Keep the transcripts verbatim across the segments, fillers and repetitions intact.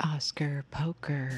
Oscar Poker.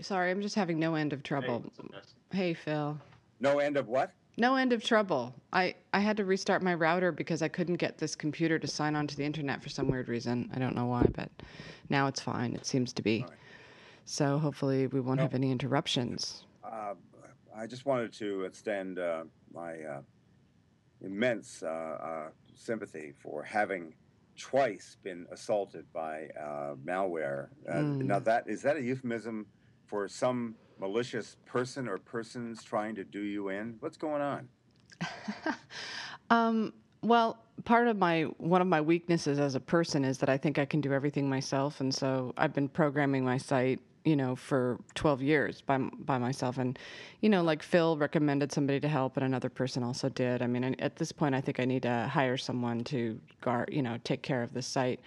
Sorry, I'm just having no end of trouble. Hey, hey, Phil. No end of what? No end of trouble. I, I had to restart my router because I couldn't get this computer to sign on to the internet for some weird reason. I don't know why, but now it's fine. It seems to be. Right. So hopefully we won't no. have any interruptions. Uh, I just wanted to extend uh, my uh, immense uh, uh, sympathy for having twice been assaulted by uh, malware. Uh, mm. Now, that is that a euphemism for some malicious person or persons trying to do you in? What's going on? um, well, part of my one of my weaknesses as a person is that I think I can do everything myself, and so I've been programming my site, you know, for twelve years by by myself. And, you know, like Phil recommended somebody to help, and another person also did. I mean, at this point, I think I need to hire someone to guard, you know, take care of the site.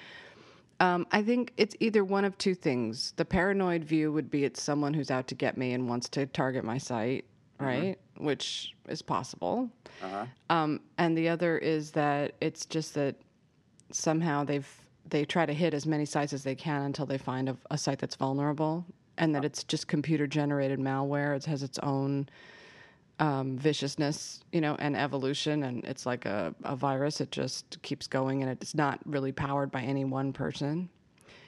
Um, I think it's either one of two things. The paranoid view would be it's someone who's out to get me and wants to target my site, right? Mm-hmm. Which is possible. Uh-huh. Um, and the other is that it's just that somehow they've they try to hit as many sites as they can until they find a, a site that's vulnerable, and that it's just computer-generated malware. It has its own um, viciousness, you know, and evolution, and it's like a, a virus. It just keeps going, and it's not really powered by any one person.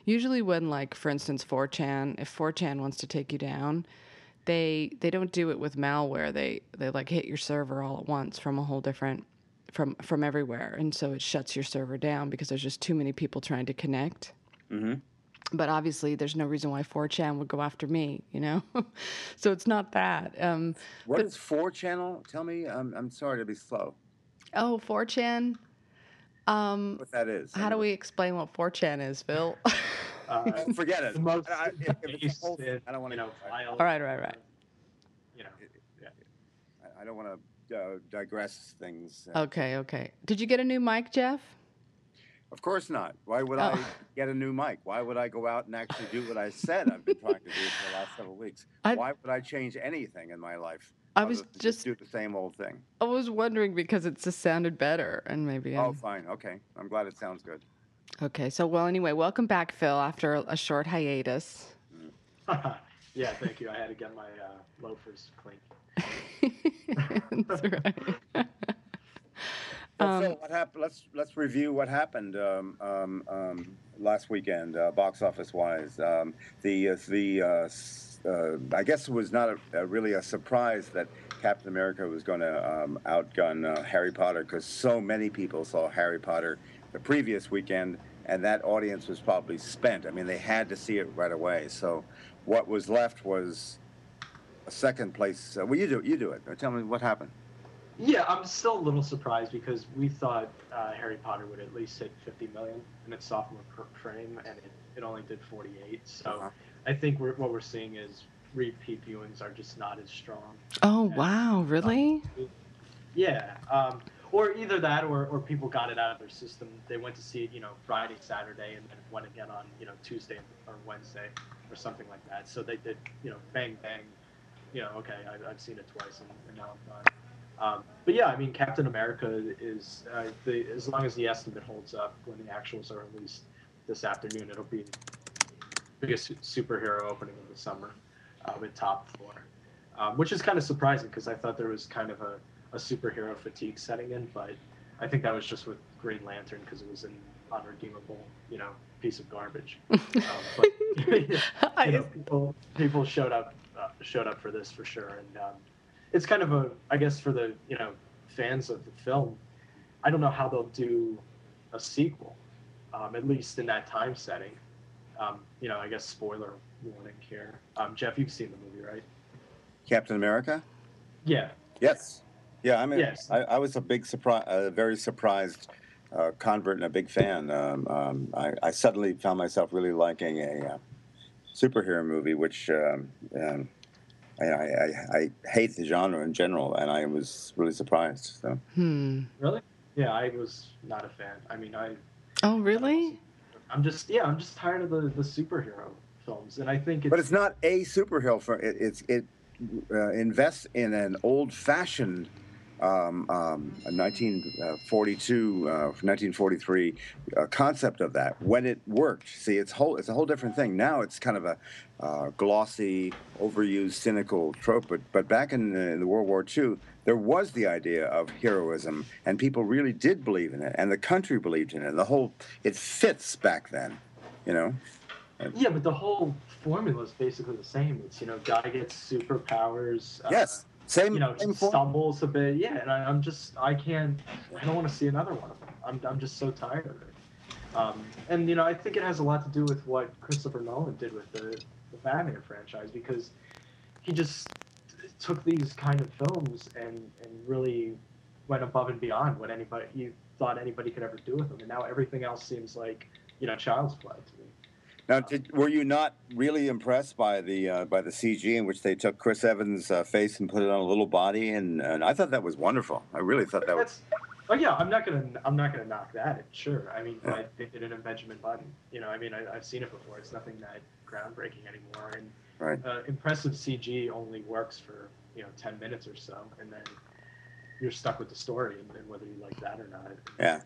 Usually when, like, for instance, four chan, if four chan wants to take you down, they they don't do it with malware. They, they like, hit your server all at once from a whole different... from from everywhere, and so it shuts your server down because there's just too many people trying to connect. Mm-hmm. But obviously there's no reason why four chan would go after me, you know? So it's not that. Um, what but, is four chan? Tell me. I'm, I'm sorry to be slow. Oh, four chan? Um, what that is. How do we explain what four chan is, Phil? uh, forget it. Most I, if, if it's whole, I don't want to know. All right, right, right. You know, yeah. I, I don't want to... Uh, digress things. Uh, okay, okay. Did you get a new mic, Jeff? Of course not. Why would oh. I get a new mic? Why would I go out and actually do what I said I've been trying to do for the last several weeks? I, Why would I change anything in my life? I was just, just do the same old thing. I was wondering because it just sounded better, and maybe. Oh, I'm... fine. Okay, I'm glad it sounds good. Okay. So, well, anyway, welcome back, Phil, after a, a short hiatus. Mm. Yeah, thank you. I had to get my uh, loafers clean. That's right. um, so what happened? Let's let's review what happened um, um, um, last weekend, uh, box office wise. Um, the uh, the uh, uh, I guess it was not a, a really a surprise that Captain America was going to um, outgun uh, Harry Potter, because so many people saw Harry Potter the previous weekend, and that audience was probably spent. I mean, they had to see it right away. So what was left was. Second place. Uh, well, you do it. You do it. Tell me what happened. Yeah, I'm still a little surprised because we thought uh, Harry Potter would at least hit fifty million in its sophomore frame, and it, it only did forty-eight. So uh-huh. I think we're, what we're seeing is repeat viewings are just not as strong. Oh, as, wow. Really? Um, yeah. Um, or either that or, or people got it out of their system. They went to see it, you know, Friday, Saturday, and then went again on, you know, Tuesday or Wednesday or something like that. So they did, you know, bang, bang. You know, okay, I, I've seen it twice, and, and now I'm done. Um, but yeah, I mean, Captain America is, uh, the, as long as the estimate holds up when the actuals are released this afternoon, it'll be the biggest superhero opening of the summer um, in top four, um, which is kind of surprising because I thought there was kind of a, a superhero fatigue setting in, but I think that was just with Green Lantern because it was an unredeemable, you know, piece of garbage. Um, but you know, people, people showed up uh, showed up for this for sure, and um, it's kind of a, I guess, for the, you know, fans of the film. I don't know how they'll do a sequel, um, at least in that time setting. Um, you know, I guess spoiler warning here. Um, Jeff, you've seen the movie, right? Captain America? Yeah. Yes. Yeah, I mean, yes. I, I was a big surprise, a very surprised uh, convert and a big fan. Um, um, I, I suddenly found myself really liking a uh, superhero movie, which um, um, I, I, I hate the genre in general, and I was really surprised. So. Hmm. Really? Yeah, I was not a fan. I mean, I. Oh, really? I'm just yeah, I'm just tired of the, the superhero films, and I think. It's, but it's not a superhero film. It, it's it uh, invests in an old-fashioned. Um, um, nineteen forty-two, uh, nineteen forty-three uh, concept of that when it worked. See, it's whole. It's a whole different thing now. It's kind of a uh, glossy, overused, cynical trope. But but back in the, in the World War Two, there was the idea of heroism, and people really did believe in it, and the country believed in it. And the whole it fits back then, you know. Yeah, but the whole formula is basically the same. It's, you know, guy gets superpowers. Uh, yes. Same, you know, same he stumbles form. a bit, yeah. And I, I'm just, I can't, I don't want to see another one of them. I'm, I'm just so tired of it. Um, and you know, I think it has a lot to do with what Christopher Nolan did with the, the Batman franchise, because he just took these kind of films and, and really went above and beyond what anybody you thought anybody could ever do with them. And now everything else seems like, you know, child's play to me. Now, did, were you not really impressed by the uh, by the C G in which they took Chris Evans' uh, face and put it on a little body? And, and I thought that was wonderful. I really thought that That's, was. Oh yeah, I'm not gonna I'm not gonna knock that. Sure, I mean, yeah. I, they did it in Benjamin Button. You know, I mean, I, I've seen it before. It's nothing that groundbreaking anymore. And right. uh, impressive C G only works for, you know, ten minutes or so, and then you're stuck with the story and, and whether you like that or not. Yeah.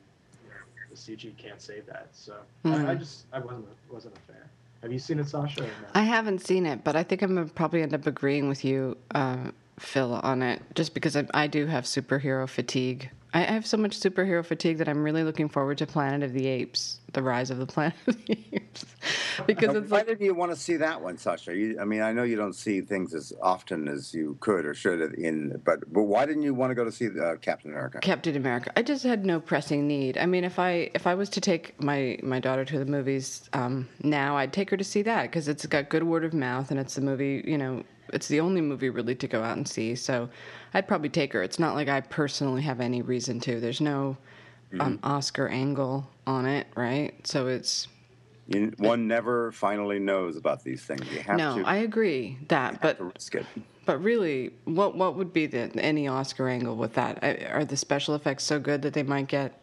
The C G can't save that, so mm-hmm. I, I just I wasn't wasn't a fan. Have you seen it, Sasha? Or no? I haven't seen it, but I think I'm gonna probably end up agreeing with you, uh, Phil, on it, just because I, I do have superhero fatigue. I, I have so much superhero fatigue that I'm really looking forward to Planet of the Apes, the Rise of the Planet of the Apes, because now, it's why like, did you want to see that one, Sasha? You, I mean, I know you don't see things as often as you could or should, in but but why didn't you want to go to see uh, Captain America? Captain America, I just had no pressing need. I mean, if I if I was to take my, my daughter to the movies um, now, I'd take her to see that because it's got good word of mouth and it's the movie, you know. It's the only movie really to go out and see, so I'd probably take her. It's not like I personally have any reason to. There's no um, mm-hmm. Oscar angle on it, right? So it's... You, one uh, never finally knows about these things. You have no, to, I agree that, but but really, what what would be the any Oscar angle with that? I, are the special effects so good that they might get...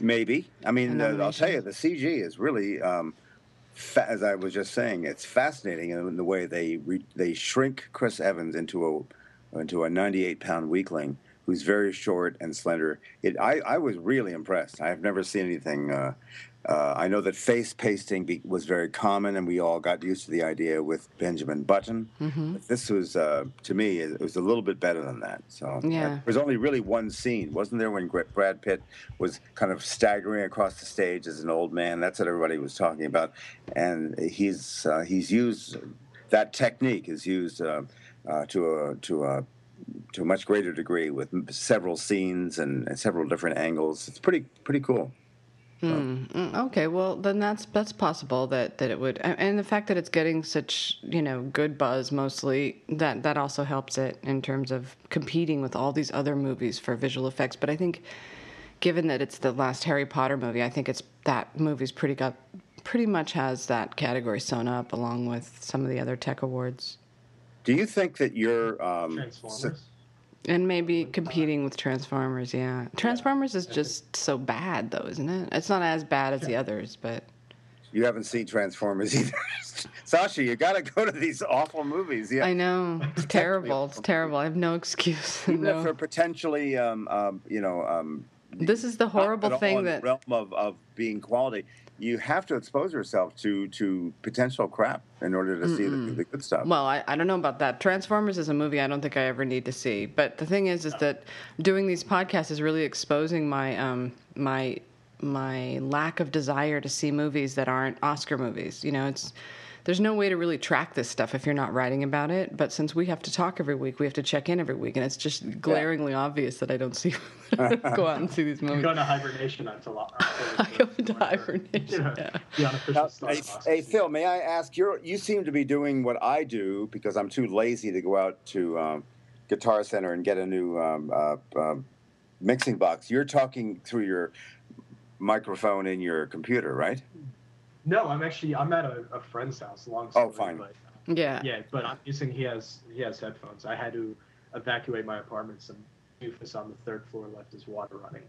Maybe. I mean, the, I'll tell you, the C G is really... Um, as I was just saying, it's fascinating in the way they re- they shrink Chris Evans into a into a ninety-eight pound weakling who's very short and slender. It I, I was really impressed. I've never seen anything. Uh, uh, I know that face pasting be- was very common, and we all got used to the idea with Benjamin Button. Mm-hmm. But this was uh, to me, it was a little bit better than that. So yeah. There was only really one scene, wasn't there, when Brad Pitt was kind of staggering across the stage as an old man? That's what everybody was talking about, and he's uh, he's used that technique is used uh, uh, to a to a. to a much greater degree with several scenes and, and several different angles. It's pretty pretty cool. Mm, so. Okay, well, then that's that's possible that, that it would. And the fact that it's getting such, you know, good buzz mostly, that, that also helps it in terms of competing with all these other movies for visual effects. But I think given that it's the last Harry Potter movie, I think it's that movie's pretty got pretty much has that category sewn up along with some of the other tech awards. Do you think that you're... Um, Transformers. And maybe competing with Transformers, yeah. Transformers yeah. is just so bad, though, isn't it? It's not as bad as yeah. the others, but... You haven't seen Transformers either. Sasha, you got to go to these awful movies. Yeah. I know. It's terrible. It's terrible. I have no excuse. Even no. if they're potentially, um, um, you know... Um, This is the horrible not thing in that the realm of, of being quality. You have to expose yourself to to potential crap in order to Mm-mm. see the, the good stuff. Well, I, I don't know about that. Transformers is a movie I don't think I ever need to see. But the thing is, is that doing these podcasts is really exposing my um my my lack of desire to see movies that aren't Oscar movies. You know, it's there's no way to really track this stuff if you're not writing about it. But since we have to talk every week, we have to check in every week, and it's just glaringly yeah. obvious that I don't see I don't go out and see these movies. You're going to hibernation. That's a lot. I go into hibernation. You know, yeah. Yeah, now, hey, hey, Phil, may I ask? You you seem to be doing what I do because I'm too lazy to go out to um, Guitar Center and get a new um, uh, um, mixing box. You're talking through your microphone in your computer, right? No, I'm actually I'm at a, a friend's house alongside. Oh, fine. But, um, yeah. Yeah, but I'm using he has he has headphones. I had to evacuate my apartment. Some doofus on the third floor left his water running.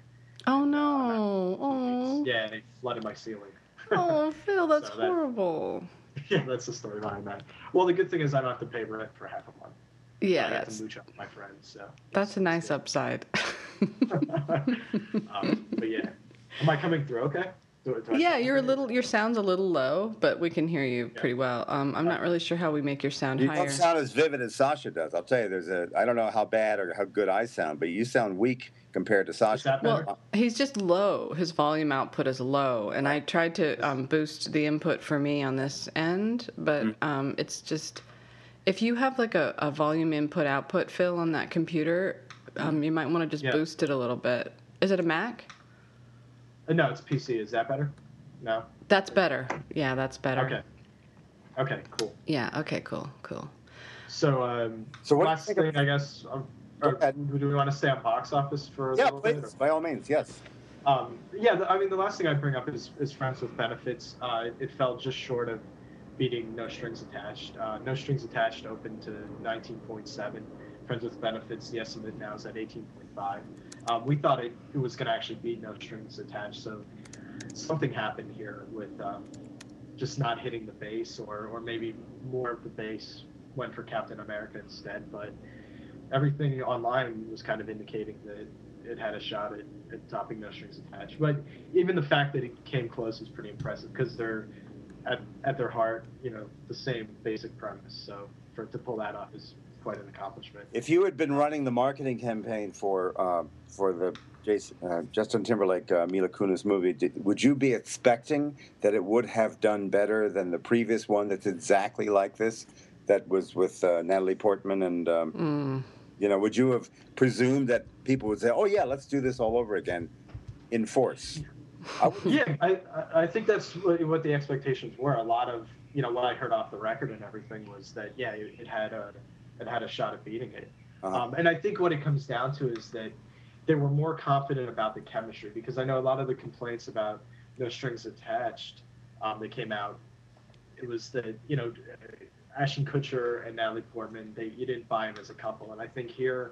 Oh and, no! Oh. Uh, yeah, they flooded my ceiling. Oh, Phil, that's so that, horrible. Yeah, that's the story behind that. Well, the good thing is I don't have to pay rent for half a month. Yeah, I that's. To mooch up with my friends. So that's a nice upside. um, but yeah, am I coming through? Okay. Do, do yeah, you're a little. Your sound's a little low, but we can hear you yeah. pretty well. Um, I'm not really sure how we make your sound you higher. You don't sound as vivid as Sasha does. I'll tell you, there's a. I don't know how bad or how good I sound, but you sound weak compared to Sasha. Well, he's just low. His volume output is low, and I tried to um, boost the input for me on this end, but um, it's just if you have like a, a volume input output fill on that computer, um, you might want to just yeah. boost it a little bit. Is it a Mac? No, it's P C. Is that better? No? That's better. Yeah, that's better. Okay. Okay, cool. Yeah, okay, cool, cool. So, um, so what last thing, of, I guess, um, or, do we want to stay on box office for a yeah, little please, bit? Yeah, by all means, yes. Um, yeah, the, I mean, the last thing I'd bring up is, is Friends with Benefits. Uh, it, it fell just short of beating No Strings Attached. Uh, No Strings Attached opened to nineteen point seven. Friends with Benefits, the estimate now is at eighteen point five. Um, we thought it, it was going to actually be No Strings Attached, so something happened here with um, just not hitting the base, or, or maybe more of the base went for Captain America instead, but everything online was kind of indicating that it had a shot at, at topping No Strings Attached. But even the fact that it came close is pretty impressive, because they're, at, at their heart, you know, the same basic premise, so for to pull that off is quite an accomplishment. If you had been running the marketing campaign for uh, for the Jason, uh, Justin Timberlake, uh, Mila Kunis movie, did, would you be expecting that it would have done better than the previous one that's exactly like this, that was with uh, Natalie Portman? And, um, mm. you know, would you have presumed that people would say, oh, yeah, let's do this all over again in force? I would- yeah, I, I think that's what the expectations were. A lot of, you know, what I heard off the record and everything was that, yeah, it, it had a... and had a shot at beating it. Uh-huh. Um, and I think what it comes down to is that they were more confident about the chemistry, because I know a lot of the complaints about No Strings Attached um, that came out, it was that, you know, Ashton Kutcher and Natalie Portman, they you didn't buy them as a couple. And I think here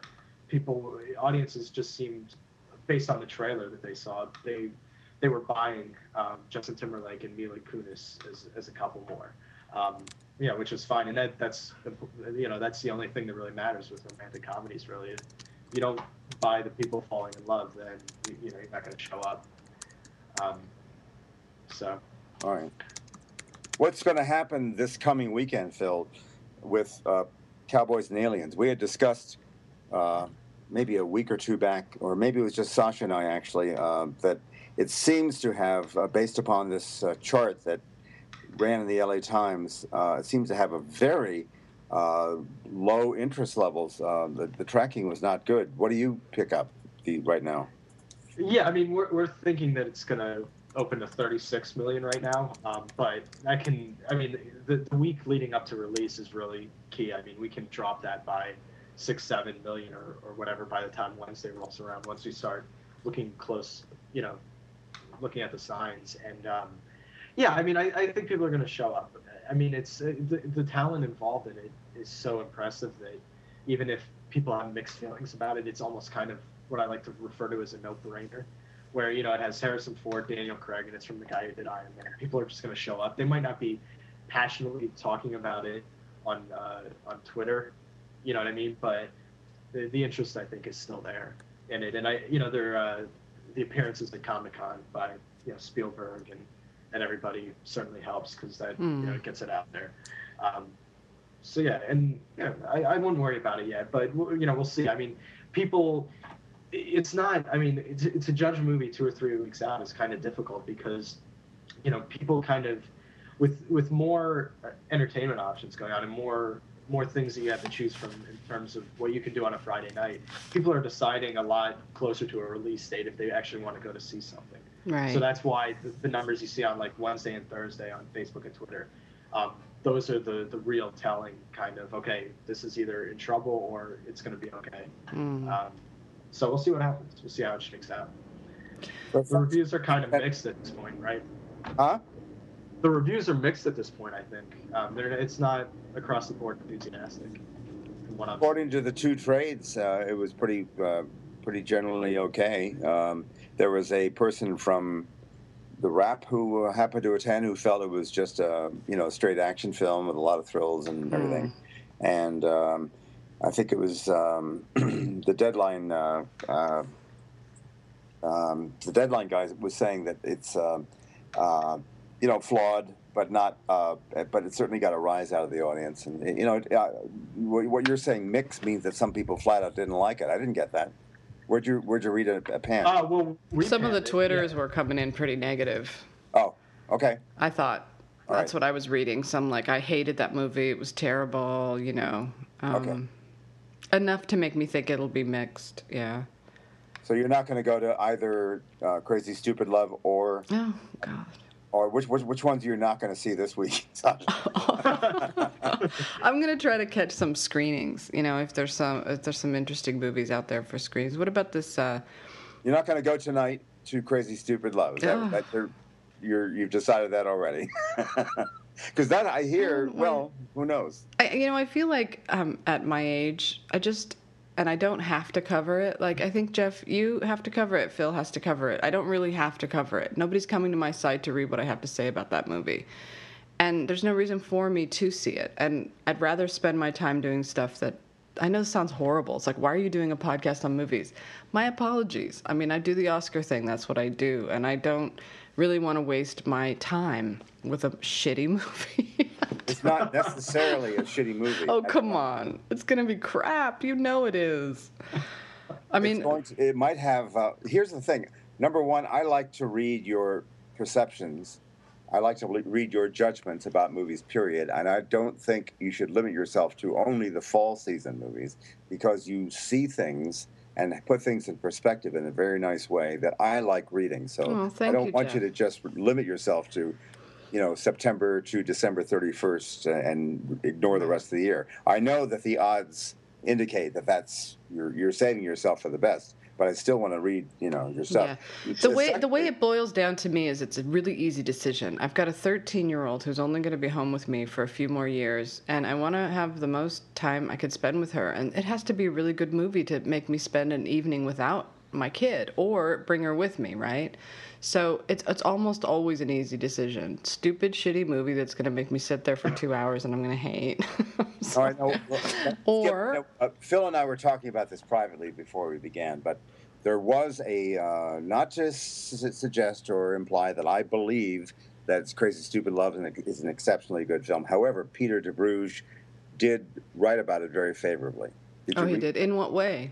people, audiences just seemed, based on the trailer that they saw, they they were buying um, Justin Timberlake and Mila Kunis as, as a couple more. Um, Yeah, which is fine, and that, that's you know that's the only thing that really matters with romantic comedies. Really, if you don't buy the people falling in love, then you, you know you're not going to show up. Um, so, all right, what's going to happen this coming weekend, Phil, with uh, Cowboys and Aliens? We had discussed uh, maybe a week or two back, or maybe it was just Sasha and I actually uh, that it seems to have, uh, based upon this uh, chart that ran in the L A Times, uh, seems to have a very uh, low interest levels. Uh, the, the tracking was not good. What do you pick up the, right now? Yeah, I mean, we're we're thinking that it's going to open to thirty-six million right now. Um, but I can, I mean, the, the week leading up to release is really key. I mean, we can drop that by six, seven million or, or whatever by the time Wednesday rolls around. Once we start looking close, you know, looking at the signs and. Um, Yeah, I mean, I, I think people are going to show up. I mean, it's uh, the, the talent involved in it is so impressive that even if people have mixed feelings about it, it's almost kind of what I like to refer to as a no-brainer, where, you know, it has Harrison Ford, Daniel Craig, and it's from the guy who did Iron Man. People are just going to show up. They might not be passionately talking about it on uh, on Twitter, you know what I mean? But the, the interest, I think, is still there in it. And, I, you know, they're... Uh, the appearances at Comic-Con by you know, Spielberg and, and everybody certainly helps because that mm. you know, it gets it out there. Um, so yeah, and you know, I, I wouldn't worry about it yet, but you know we'll see. I mean, people, it's not. I mean, it's, it's a judge movie two or three weeks out is kind of difficult because you know people kind of with with more entertainment options going on and more. more things that you have to choose from in terms of what you can do on a Friday night. People are deciding a lot closer to a release date if they actually want to go to see something. Right. So that's why the, the numbers you see on like Wednesday and Thursday on Facebook and Twitter, um, those are the, the real telling kind of, okay, this is either in trouble or it's going to be okay. Mm. Um, so we'll see what happens. We'll see how it shakes out. But the reviews are kind of mixed at this point, right? Huh? The reviews are mixed at this point, I think. Um, it's not across the board enthusiastic. According to the two trades, uh, it was pretty uh, pretty generally okay. Um, there was a person from the rap who uh, happened to attend who felt it was just a you know straight action film with a lot of thrills and mm. everything. And um, I think it was um, the Deadline. Uh, uh, um, the Deadline guy was saying that it's. Uh, uh, You know, flawed, but not. Uh, but it certainly got a rise out of the audience. And you know, uh, what you're saying, mixed, means that some people flat out didn't like it. I didn't get that. Where'd you Where'd you read a, a pan? Uh, well, we some of the Twitters yeah. were coming in pretty negative. Oh, okay. I thought All that's right. what I was reading. Some like I hated that movie. It was terrible. You know, um, okay. enough to make me think it'll be mixed. Yeah. So you're not going to go to either uh, Crazy Stupid Love or oh god. Or which, which which ones you're not going to see this week? I'm going to try to catch some screenings. You know, if there's some if there's some interesting movies out there for screens. What about this? Uh... You're not going to go tonight to Crazy Stupid Love. Is that, that you're, you're you've decided that already? Because that I hear. Um, well, who knows? I, you know, I feel like um, at my age, I just. And I don't have to cover it. Like, I think, Jeff, you have to cover it. Phil has to cover it. I don't really have to cover it. Nobody's coming to my site to read what I have to say about that movie. And there's no reason for me to see it. And I'd rather spend my time doing stuff that I know sounds horrible. It's like, why are you doing a podcast on movies? My apologies. I mean, I do the Oscar thing. That's what I do. And I don't really want to waste my time with a shitty movie. It's not necessarily a shitty movie. Oh, come on. It's going to be crap. You know it is. I mean... It's going to, it might have... Uh, here's the thing. Number one, I like to read your perceptions. I like to read your judgments about movies, period. And I don't think you should limit yourself to only the fall season movies because you see things and put things in perspective in a very nice way that I like reading. So oh, thank I don't you, want Jeff. you to just limit yourself to... you know, September to December thirty-first and ignore the rest of the year. I know that the odds indicate that that's you're you're saving yourself for the best, but I still want to read, you know, your stuff. Yeah. The way the way it boils down to me is it's a really easy decision. I've got a thirteen-year-old who's only going to be home with me for a few more years, and I want to have the most time I could spend with her. And it has to be a really good movie to make me spend an evening without my kid or bring her with me, right? So it's it's almost always an easy decision. Stupid, shitty movie that's going to make me sit there for two hours and I'm going to hate. so, All right, no, well, or yeah, no, uh, Phil and I were talking about this privately before we began, but there was a uh, not to s- suggest or imply that I believe that Crazy Stupid Love is an exceptionally good film. However, Peter DeBruge did write about it very favorably. Did oh, he read? did. In what way?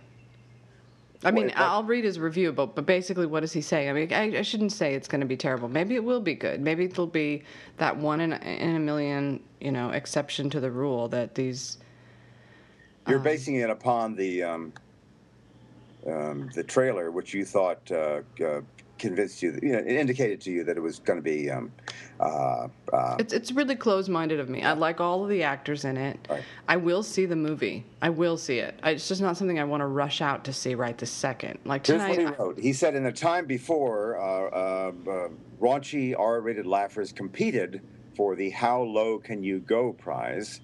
I mean, Wait, I'll read his review, but, but basically what is he saying? I mean, I, I shouldn't say it's going to be terrible. Maybe it will be good. Maybe it'll be that one in, in a million, you know, exception to the rule that these... You're um, basing it upon the um, um, the trailer, which you thought uh, uh, convinced you, that, you know, it indicated to you that it was going to be... Um, uh, uh, it's, it's really close-minded of me. Yeah. I like all of the actors in it. Right. I will see the movie. I will see it. I, it's just not something I want to rush out to see right this second. Like tonight, Here's what he wrote. I, he said, in the time before, uh, uh, uh, raunchy R-rated laughers competed for the How Low Can You Go prize.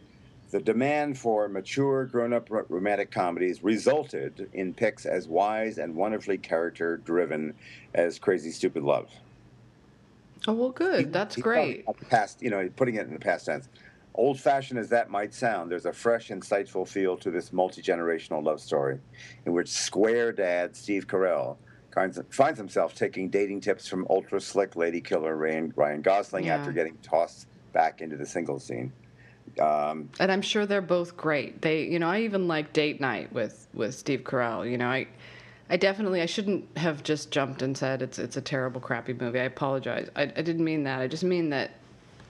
The demand for mature, grown-up romantic comedies resulted in picks as wise and wonderfully character-driven as Crazy Stupid Love. Oh, well, good. He, That's he great. Past, you know, putting it in the past tense. Old-fashioned as that might sound, there's a fresh, insightful feel to this multi-generational love story in which square dad Steve Carell Finds, finds himself taking dating tips from ultra-slick lady killer Ryan, Ryan Gosling yeah. after getting tossed back into the single scene. Um, and I'm sure they're both great. They, you know, I even like Date Night with, with Steve Carell. You know, I, I definitely, I shouldn't have just jumped and said it's it's a terrible, crappy movie. I apologize. I, I didn't mean that. I just mean that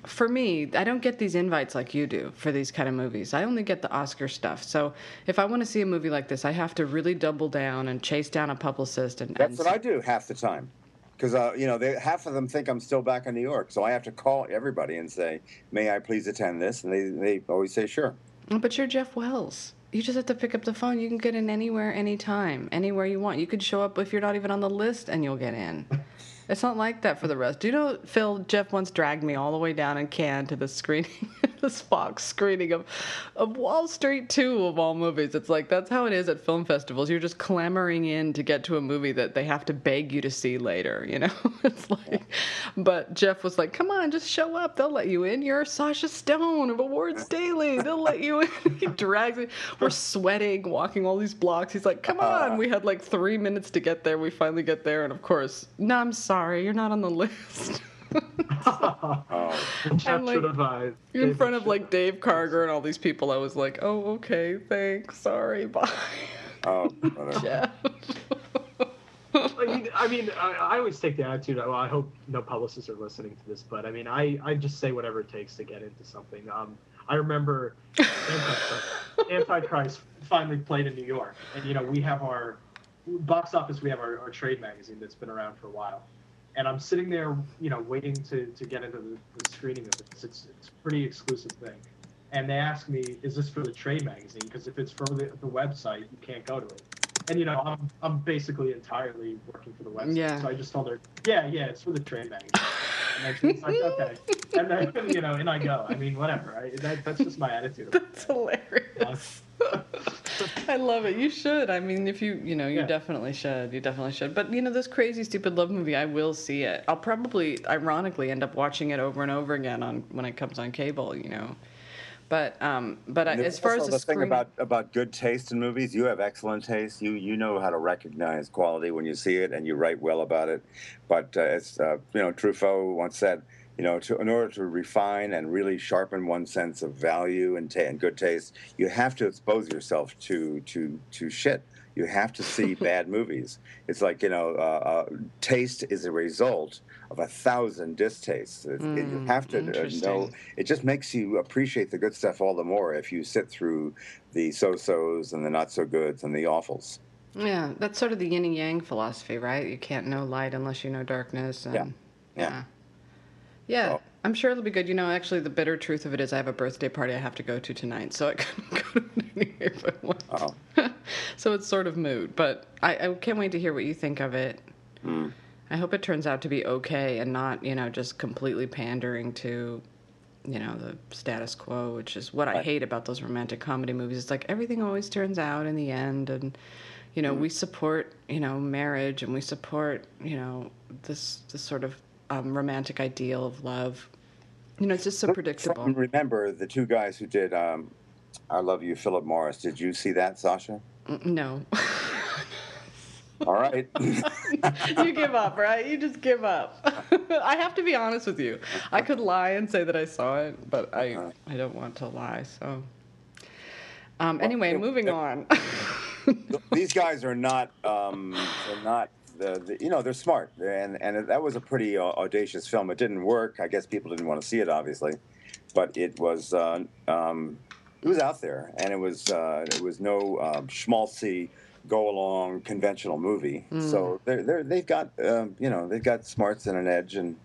for me, I don't get these invites like you do for these kind of movies. I only get the Oscar stuff. So if I want to see a movie like this, I have to really double down and chase down a publicist. And that's and what see. I do half the time. Because, uh, you know, they, half of them think I'm still back in New York. So I have to call everybody and say, may I please attend this? And they, they always say, sure. But you're Jeff Wells. You just have to pick up the phone. You can get in anywhere, anytime, anywhere you want. You could show up if you're not even on the list and you'll get in. It's not like that for the rest. Do you know, Phil, Jeff once dragged me all the way down in Cannes to the screening, this Fox screening of, of Wall Street two of all movies. It's like, that's how it is at film festivals. You're just clamoring in to get to a movie that they have to beg you to see later, you know? It's like, but Jeff was like, come on, just show up. They'll let you in. You're Sasha Stone of Awards Daily. They'll let you in. He drags me. We're sweating, walking all these blocks. He's like, come on. We had like three minutes to get there. We finally get there. And of course, no, I'm sorry. Sorry, you're not on the list. Oh, and like, advise. In front of like Dave Carger and all these people, I was like, oh, okay, thanks, sorry, bye. Oh, Jeff. I mean, I, mean I, I always take the attitude, well, I hope no publicists are listening to this, but I mean, I, I just say whatever it takes to get into something. Um, I remember Antichrist, Antichrist finally played in New York, and, you know, we have our box office, we have our, our trade magazine that's been around for a while. And I'm sitting there, you know, waiting to, to get into the, the screening of this. It's, it's a pretty exclusive thing. And they asked me, is this for the trade magazine? Because if it's for the, the website, you can't go to it. And, you know, I'm I'm basically entirely working for the website. Yeah. So I just told her, yeah, yeah, it's for the trade magazine. And I said, okay. And then, you know, and I go. I mean, whatever. I, that, that's just my attitude. That's hilarious. I love it. You should. I mean, if you, you know, you yeah. definitely should. You definitely should. But, you know, this Crazy Stupid Love movie, I will see it. I'll probably, ironically, end up watching it over and over again on when it comes on cable, you know. But um, but I, as far as the, the thing about, about good taste in movies, you have excellent taste. You you know how to recognize quality when you see it, and you write well about it. But uh, it's uh, you know, Truffaut once said, you know, to, in order to refine and really sharpen one's sense of value and ta- and good taste, you have to expose yourself to to to shit. You have to see bad movies. It's like, you know, uh, uh, taste is a result of a thousand distastes. It, mm, it, you have to know. It just makes you appreciate the good stuff all the more if you sit through the so-sos and the not-so-goods and the awfuls. Yeah, that's sort of the yin and yang philosophy, right? You can't know light unless you know darkness. And, yeah. yeah, yeah, yeah. So. I'm sure it'll be good. You know, actually, the bitter truth of it is I have a birthday party I have to go to tonight, so I couldn't go to it anywhere if I wanted. Oh. So it's sort of mood, but I, I can't wait to hear what you think of it. Mm. I hope it turns out to be okay and not, you know, just completely pandering to, you know, the status quo, which is what I hate about those romantic comedy movies. It's like everything always turns out in the end, and, you know, mm. we support, you know, marriage, and we support, you know, this this sort of um, romantic ideal of love. You know, it's just so Look, predictable. Remember the two guys who did um, I Love You, Philip Morris. Did you see that, Sasha? No. All right. You give up, right? You just give up. I have to be honest with you. I could lie and say that I saw it, but I I don't want to lie. So, um, well, anyway, it, moving it, on. These guys are not um, they're not the, the you know, they're smart, and and that was a pretty uh, audacious film. It didn't work. I guess people didn't want to see it, obviously, but it was uh, um, it was out there, and it was uh, it was no uh, schmaltzy, go-along conventional movie. Mm. So they're, they're, they've got, um, you know, they've got smarts and an edge, and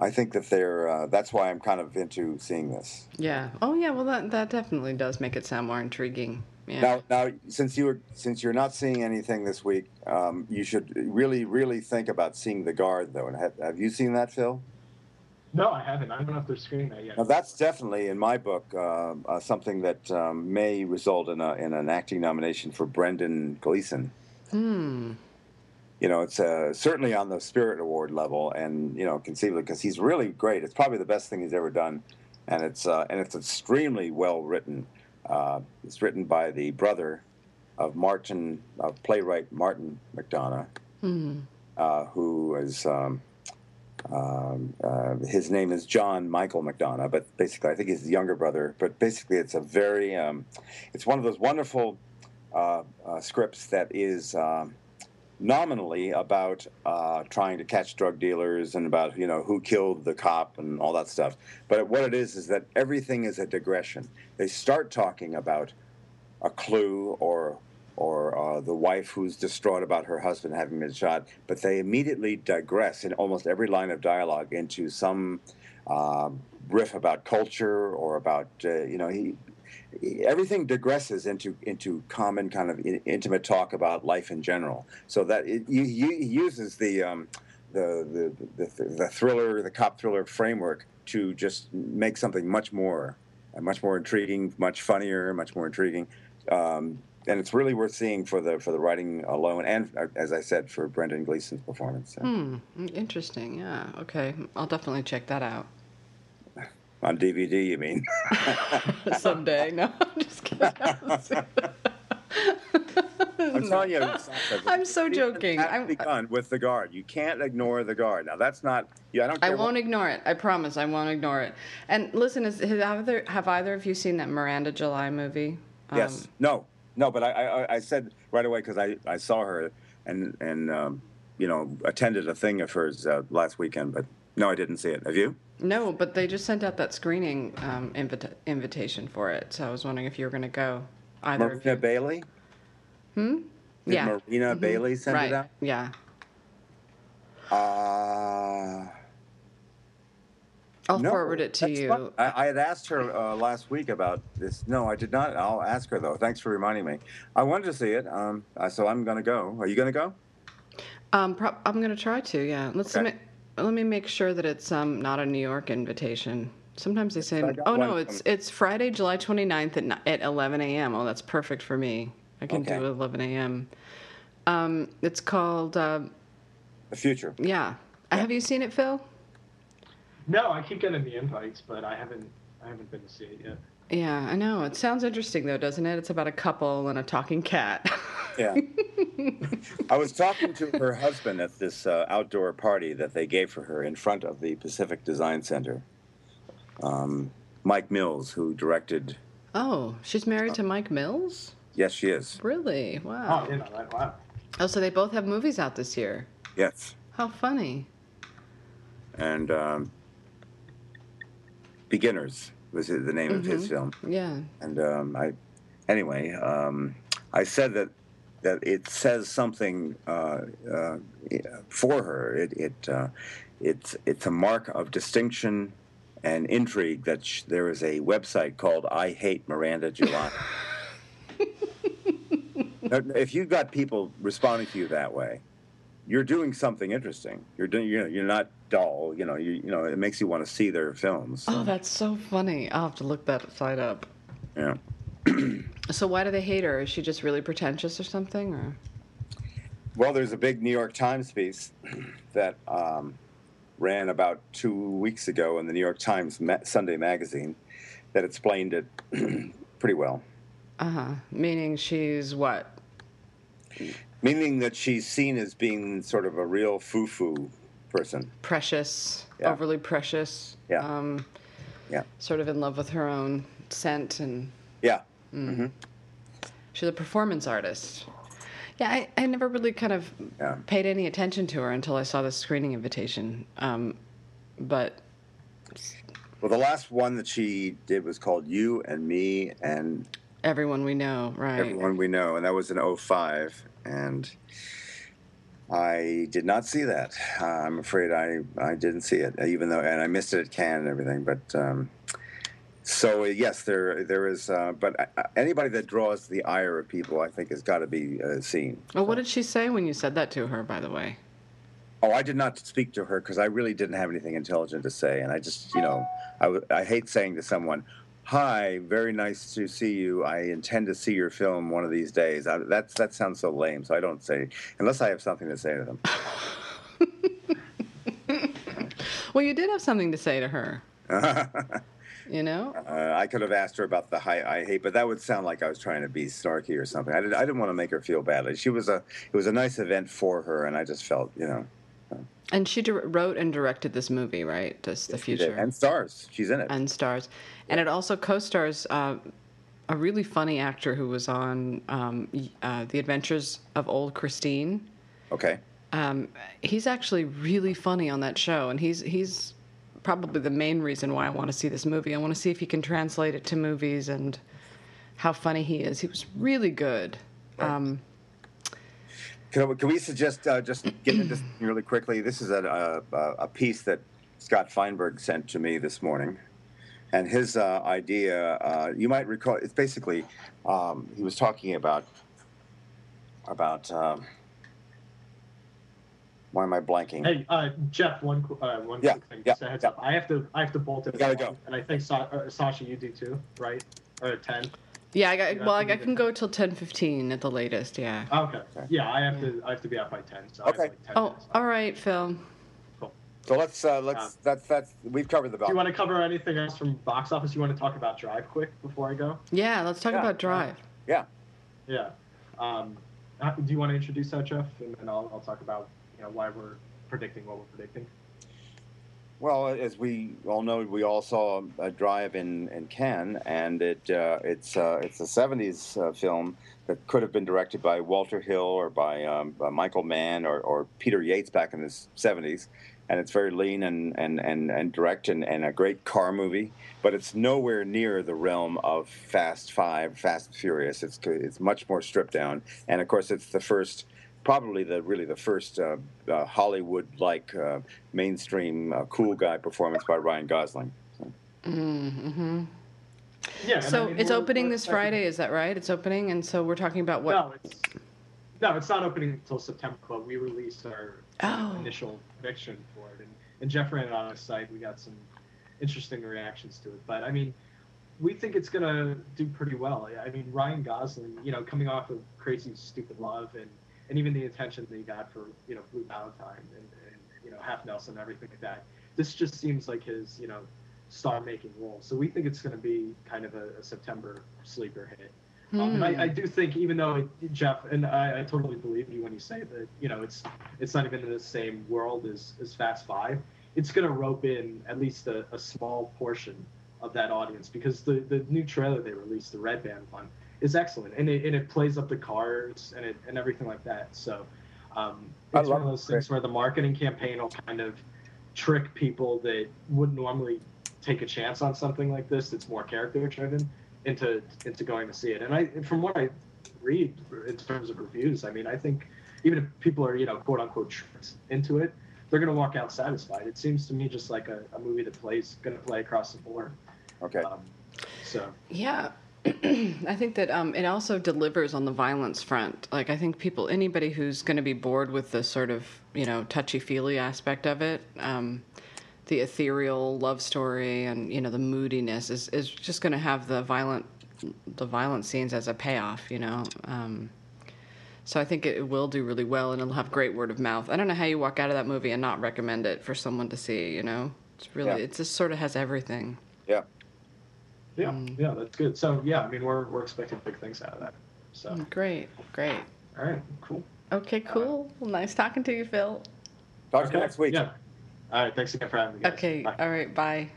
I think that they're, uh, that's why I'm kind of into seeing this. Yeah. Oh, yeah, well, that that definitely does make it sound more intriguing. Yeah. Now, now since, you were, since you're not seeing anything this week, um, you should really, really think about seeing The Guard, though. And have, have you seen that, Phil? No, I haven't. I don't know if they're screening that yet. Now, that's definitely, in my book, uh, uh, something that um, may result in, a, in an acting nomination for Brendan Gleeson. Hmm. You know, it's uh, certainly on the Spirit Award level, and, you know, conceivably, because he's really great. It's probably the best thing he's ever done, and it's uh, and it's extremely well written. Uh, it's written by the brother of Martin, of playwright Martin McDonagh. mm. uh, who is um, um, uh, his name is John Michael McDonough, but basically I think he's the younger brother. But basically, it's a very um, it's one of those wonderful uh, uh, scripts that is uh, nominally about uh, trying to catch drug dealers and about, you know, who killed the cop and all that stuff. But what it is is that everything is a digression. They start talking about a clue or or uh, the wife who's distraught about her husband having been shot, but they immediately digress in almost every line of dialogue into some uh, riff about culture or about, uh, you know, he, he, everything digresses into into common kind of in, intimate talk about life in general. So that it, he, he uses the, um, the, the, the, the thriller, the cop thriller framework to just make something much more, much more intriguing, much funnier, much more intriguing. Um, And it's really worth seeing for the for the writing alone, and as I said, for Brendan Gleeson's performance. So. Hmm. Interesting. Yeah. Okay. I'll definitely check that out. On D V D, you mean? Someday. No, I'm just kidding. I'm telling you. I'm so joking. I've begun with The Guard. You can't ignore The Guard. Now that's not. Yeah, I don't. Care I won't what... ignore it. I promise. I won't ignore it. And listen, is, have either have either of you seen that Miranda July movie? Um, yes. No. No, but I, I, I said right away because I, I saw her and, and um, you know, attended a thing of hers uh, last weekend. But, no, I didn't see it. Have you? No, but they just sent out that screening um, invita- invitation for it. So I was wondering if you were going to go. Either Marina of you. Bailey? Hmm? Did yeah. Marina mm-hmm. Bailey send right. it out? Yeah. Uh... I'll no, forward it to you. I, I had asked her uh, last week about this. No, I did not. I'll ask her, though. Thanks for reminding me. I wanted to see it, um, so I'm going to go. Are you going to go? Um, pro- I'm going to try to, yeah. Let's okay. ma- Let me make sure that it's um, not a New York invitation. Sometimes they say, oh, no, it's from... it's Friday, July twenty-ninth at, at eleven a.m. Oh, that's perfect for me. I can okay. do eleven a.m. Um, it's called... Uh, The Future. Yeah. yeah. Have you seen it, Phil? No, I keep getting the invites, but I haven't I haven't been to see it yet. Yeah, I know. It sounds interesting, though, doesn't it? It's about a couple and a talking cat. Yeah. I was talking to her husband at this uh, outdoor party that they gave for her in front of the Pacific Design Center. Um, Mike Mills, who directed... Oh, she's married uh, to Mike Mills? Yes, she is. Really? Wow. Oh, you know, right, wow. Oh, so they both have movies out this year? Yes. How funny. And... Um, Beginners was the name mm-hmm. of his film. Yeah. And um, I, anyway, um, I said that that it says something uh, uh, for her. It it uh, it's it's a mark of distinction and intrigue that sh- there is a website called I Hate Miranda July. If you've got people responding to you that way, you're doing something interesting. You're doing. You're, you're not dull. You know. You, you know. It makes you want to see their films. So. Oh, that's so funny. I'll have to look that side up. Yeah. So why do they hate her? Is she just really pretentious or something? Or? Well, there's a big New York Times piece that um, ran about two weeks ago in the New York Times Sunday magazine that explained it pretty well. Uh huh. Meaning she's what? Meaning that she's seen as being sort of a real foo-foo person. Precious, yeah. overly precious. Yeah. Um, yeah. Sort of in love with her own scent and. Yeah. Mm. Mm-hmm. She's a performance artist. Yeah, I, I never really kind of yeah. paid any attention to her until I saw the screening invitation. Um, but. Well, the last one that she did was called You and Me and. Everyone We Know, right? Everyone We Know, and that was in oh five. And I did not see that. Uh, I'm afraid I, I didn't see it, even though, and I missed it at Cannes and everything. But um, so yes, there there is. Uh, but I, anybody that draws the ire of people, I think, has got to be uh, seen. Well, so. What did she say when you said that to her? By the way. Oh, I did not speak to her because I really didn't have anything intelligent to say, and I just, you know, I I hate saying to someone. Hi, very nice to see you. I intend to see your film one of these days. I, that's, that sounds so lame, so I don't say, unless I have something to say to them. Well, you did have something to say to her. You know, uh, I could have asked her about the "hi, I hate," but that would sound like I was trying to be snarky or something. I didn't. I didn't want to make her feel badly. She was a. It was a nice event for her, and I just felt, you know. Uh, and she di- wrote and directed this movie, right? Just The Future, and stars. She's in it, and stars, and it also co-stars uh, a really funny actor who was on um, uh, The Adventures of Old Christine. Okay. Um, he's actually really funny on that show, and he's he's. probably the main reason why I want to see this movie. I want to see if he can translate it to movies and how funny he is. He was really good. Right. Um, can, can we suggest uh, just get into this really quickly? This is a, a, a piece that Scott Feinberg sent to me this morning, and his uh, idea. Uh, you might recall. It's basically um, he was talking about about. Um, Why am I blanking? Hey, uh, Jeff, one, uh, one yeah, quick thing. Yeah, just a heads yeah. up. I have to, I have to bolt it. Gotta go. And I think Sa- uh, Sasha, you do too, right? Or at ten? Yeah, I got. You well, I, I can go till ten fifteen at the latest. Yeah. Okay. okay. Yeah, I have yeah. to. I have to be out by ten. So okay. I have like ten oh, all right, Phil. Cool. So let's uh, let's um, that's that's we've covered the box. Do you want to cover anything else from box office? You want to talk about Drive quick before I go? Yeah, let's talk yeah. about Drive. Yeah. Yeah. Um, do you want to introduce that, Jeff, and then I'll I'll talk about. You know, why we're predicting what we're predicting. Well, as we all know, we all saw a Drive in, in Cannes, and it uh, it's uh, it's a seventies uh, film that could have been directed by Walter Hill or by, um, by Michael Mann or, or Peter Yates back in the seventies, and it's very lean and and and, and direct and, and a great car movie, but it's nowhere near the realm of Fast Five, Fast and Furious. It's it's much more stripped down, and of course, it's the first. Probably the really the first uh, uh, Hollywood-like uh, mainstream uh, cool guy performance by Ryan Gosling. So. Mm-hmm. Yeah. So I mean, it's opening this Friday, is that right? It's opening, and so we're talking about what? No, it's, no, it's not opening until September. But we released our oh. initial prediction for it, and, and Jeff ran it on our site. We got some interesting reactions to it, but I mean. We think it's going to do pretty well. I mean, Ryan Gosling, you know, coming off of Crazy Stupid Love and And even the attention that he got for, you know, Blue Valentine and, and, you know, Half Nelson and everything like that. This just seems like his, you know, star-making role. So we think it's going to be kind of a, a September sleeper hit. Mm. Um, and I, I do think, even though, it, Jeff, and I, I totally believe you when you say that, you know, it's it's not even in the same world as, as Fast Five, it's going to rope in at least a, a small portion of that audience because the, the new trailer they released, the Red Band one, is excellent, and it and it plays up the cars and it and everything like that. So um, it's one of those things where the marketing campaign will kind of trick people that would normally take a chance on something like this that's more character driven into into going to see it. And I, from what I read in terms of reviews, I mean, I think even if people are, you know, quote unquote tricked into it, they're going to walk out satisfied. It seems to me just like a, a movie that plays going to play across the board. Okay. Um, so yeah. I think that um, it also delivers on the violence front. Like, I think people, anybody who's going to be bored with the sort of, you know, touchy-feely aspect of it, um, the ethereal love story and, you know, the moodiness is, is just going to have the violent the violent scenes as a payoff, you know. Um, so I think it will do really well, and it'll have great word of mouth. I don't know how you walk out of that movie and not recommend it for someone to see, you know. It's really, yeah. It just sort of has everything. Yeah. Yeah, um, yeah, that's good. So, yeah, I mean, we're we're expecting big things out of that. So Great, great. All right, cool. Okay, cool. Uh, well, nice talking to you, Phil. Talk okay. to you next week. Yeah. All right, thanks again for having me, guys. Okay, bye. All right, bye.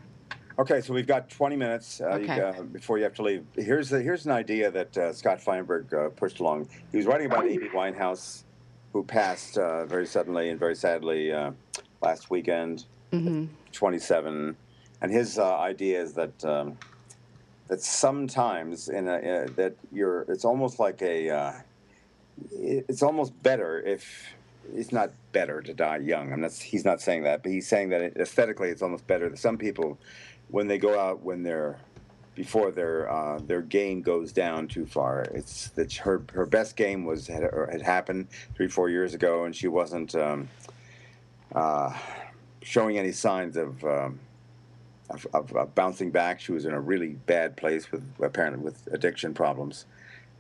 Okay, so we've got twenty minutes uh, okay. you, uh, before you have to leave. Here's the, here's an idea that uh, Scott Feinberg uh, pushed along. He was writing about Amy Winehouse, who passed uh, very suddenly and very sadly uh, last weekend, mm-hmm. twenty-seven. And his uh, idea is that... Um, That sometimes in a, in a that you're, it's almost like a, uh, it's almost better if it's not better to die young. I'm not. He's not saying that, but he's saying that aesthetically, it's almost better. Some people, when they go out, when they're before their uh, their game goes down too far. It's that her her best game was had, had happened three four years ago, and she wasn't um, uh, showing any signs of. Um, Of, of, of bouncing back. She was in a really bad place with apparently with addiction problems,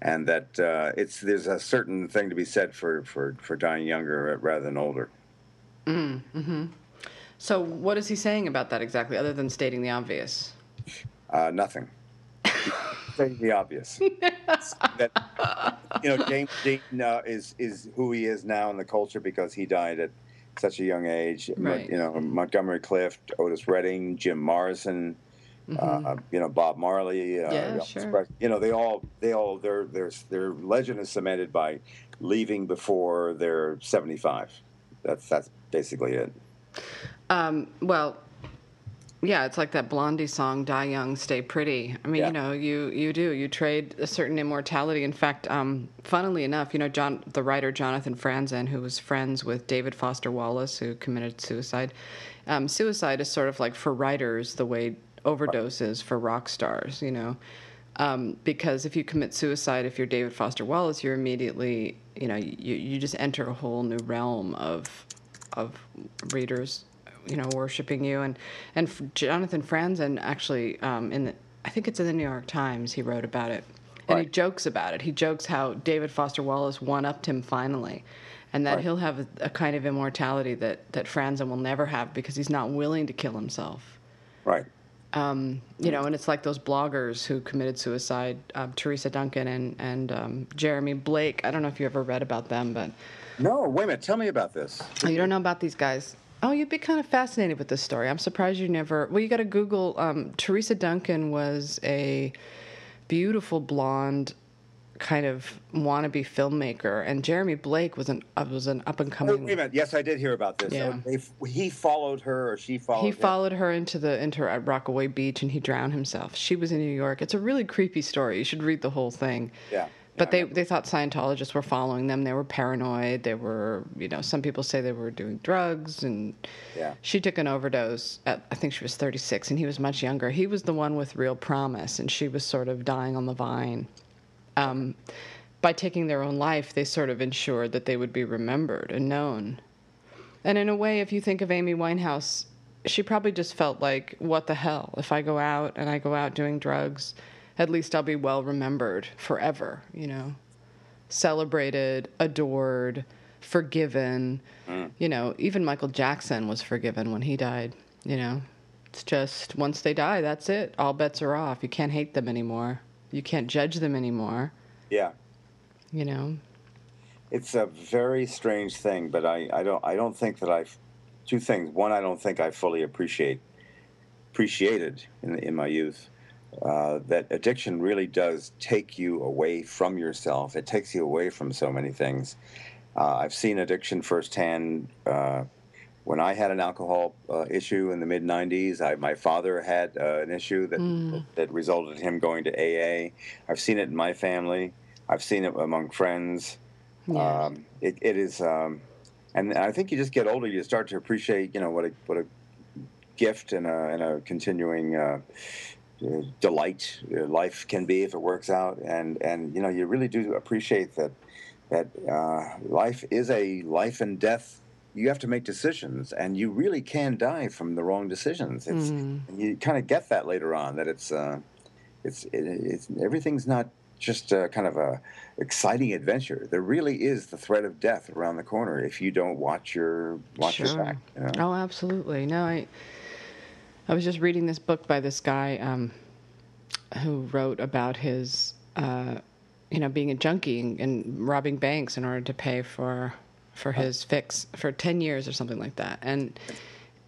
and that uh, it's there's a certain thing to be said for, for, for dying younger rather than older. Mm, mm-hmm. So what is he saying about that exactly, other than stating the obvious? Uh, nothing. The obvious. That, you know, James Dean uh, is is who he is now in the culture because he died at such a young age. Right. You know, Montgomery Clift, Otis Redding, Jim Morrison, mm-hmm. uh, you know, Bob Marley. Uh, yeah, sure. You know, they all they all their their their legend is cemented by leaving before they're seventy-five. That's that's basically it. Um, well. Yeah, it's like that Blondie song, Die Young, Stay Pretty. I mean, yeah. you know, you, you do. You trade a certain immortality. In fact, um, funnily enough, you know, John, the writer Jonathan Franzen, who was friends with David Foster Wallace, who committed suicide. Um, suicide is sort of like, for writers, the way overdose is for rock stars, you know. Um, because if you commit suicide, if you're David Foster Wallace, you're immediately, you know, you, you just enter a whole new realm of of readers. You know, worshiping you. And and Jonathan Franzen actually, um, in the, I think it's in the New York Times, he wrote about it, and right. he jokes about it. He jokes how David Foster Wallace one-upped him finally, and that right. he'll have a, a kind of immortality that that Franzen will never have because he's not willing to kill himself. Right. Um, you know, and it's like those bloggers who committed suicide, uh, Teresa Duncan and and um, Jeremy Blake. I don't know if you ever read about them, but no, wait a minute, tell me about this. Oh, you don't know about these guys. Oh, you'd be kind of fascinated with this story. I'm surprised you never... Well, you got to Google... Um, Teresa Duncan was a beautiful, blonde, kind of wannabe filmmaker, and Jeremy Blake was an uh, was an up-and-coming... Wait a minute. Yes, I did hear about this. Yeah. So they, he followed her, or she followed He him. followed her into the into Rockaway Beach, and he drowned himself. She was in New York. It's a really creepy story. You should read the whole thing. Yeah. But they, they thought Scientologists were following them. They were paranoid. They were, you know, some people say they were doing drugs. And yeah. she took an overdose at, I think she was thirty-six, and he was much younger. He was the one with real promise, and she was sort of dying on the vine. Um, by taking their own life, they sort of ensured that they would be remembered and known. And in a way, if you think of Amy Winehouse, she probably just felt like, what the hell? If I go out and I go out doing drugs... at least I'll be well-remembered forever, you know, celebrated, adored, forgiven. Mm. You know, even Michael Jackson was forgiven when he died, you know. It's just once they die, that's it. All bets are off. You can't hate them anymore. You can't judge them anymore. Yeah. You know. It's a very strange thing, but I, I don't I don't think that I've... Two things. One, I don't think I fully appreciate appreciated in, in my youth. Uh, that addiction really does take you away from yourself. It takes you away from so many things. Uh, I've seen addiction firsthand. Uh, when I had an alcohol uh, issue in the mid nineties, I, my father had uh, an issue that, mm. that resulted in him going to A A. I've seen it in my family. I've seen it among friends. Yeah. Um, it, it is, um, and I think you just get older. You start to appreciate, you know, what a what a gift and a, and a continuing. Uh, Uh, delight uh, life can be if it works out, and and you know you really do appreciate that that uh, life is a life and death. You have to make decisions, and you really can die from the wrong decisions. It's mm. you kind of get that later on that it's uh, it's it, it's everything's not just a, kind of a exciting adventure. There really is the threat of death around the corner if you don't watch your watch sure. your back. You know? Oh, absolutely. No, I. I was just reading this book by this guy um, who wrote about his, uh, you know, being a junkie and, and robbing banks in order to pay for for his fix for ten years or something like that. And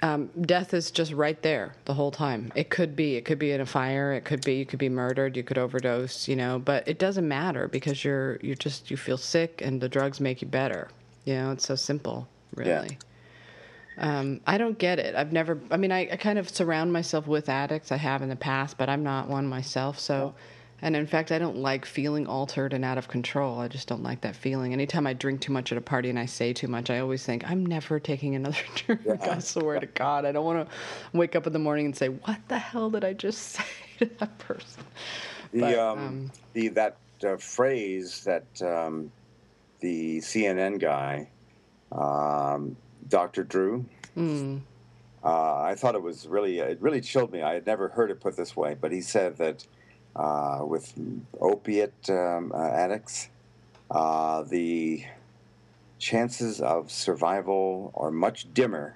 um, death is just right there the whole time. It could be. It could be in a fire. It could be. You could be murdered. You could overdose, you know. But it doesn't matter because you're, you're just, you feel sick and the drugs make you better. You know, it's so simple, really. Yeah. Um, I don't get it. I've never, I mean, I, I kind of surround myself with addicts. I have in the past, but I'm not one myself. So, and in fact, I don't like feeling altered and out of control. I just don't like that feeling. Anytime I drink too much at a party and I say too much, I always think, I'm never taking another drink. Yeah. I swear to God, I don't want to wake up in the morning and say, what the hell did I just say to that person? The, but, um, um, the, that uh, phrase that um, the C N N guy, um, Doctor Drew. Mm. Uh, I thought it was really, it really chilled me. I had never heard it put this way, but he said that uh, with opiate um, uh, addicts, uh, the chances of survival are much dimmer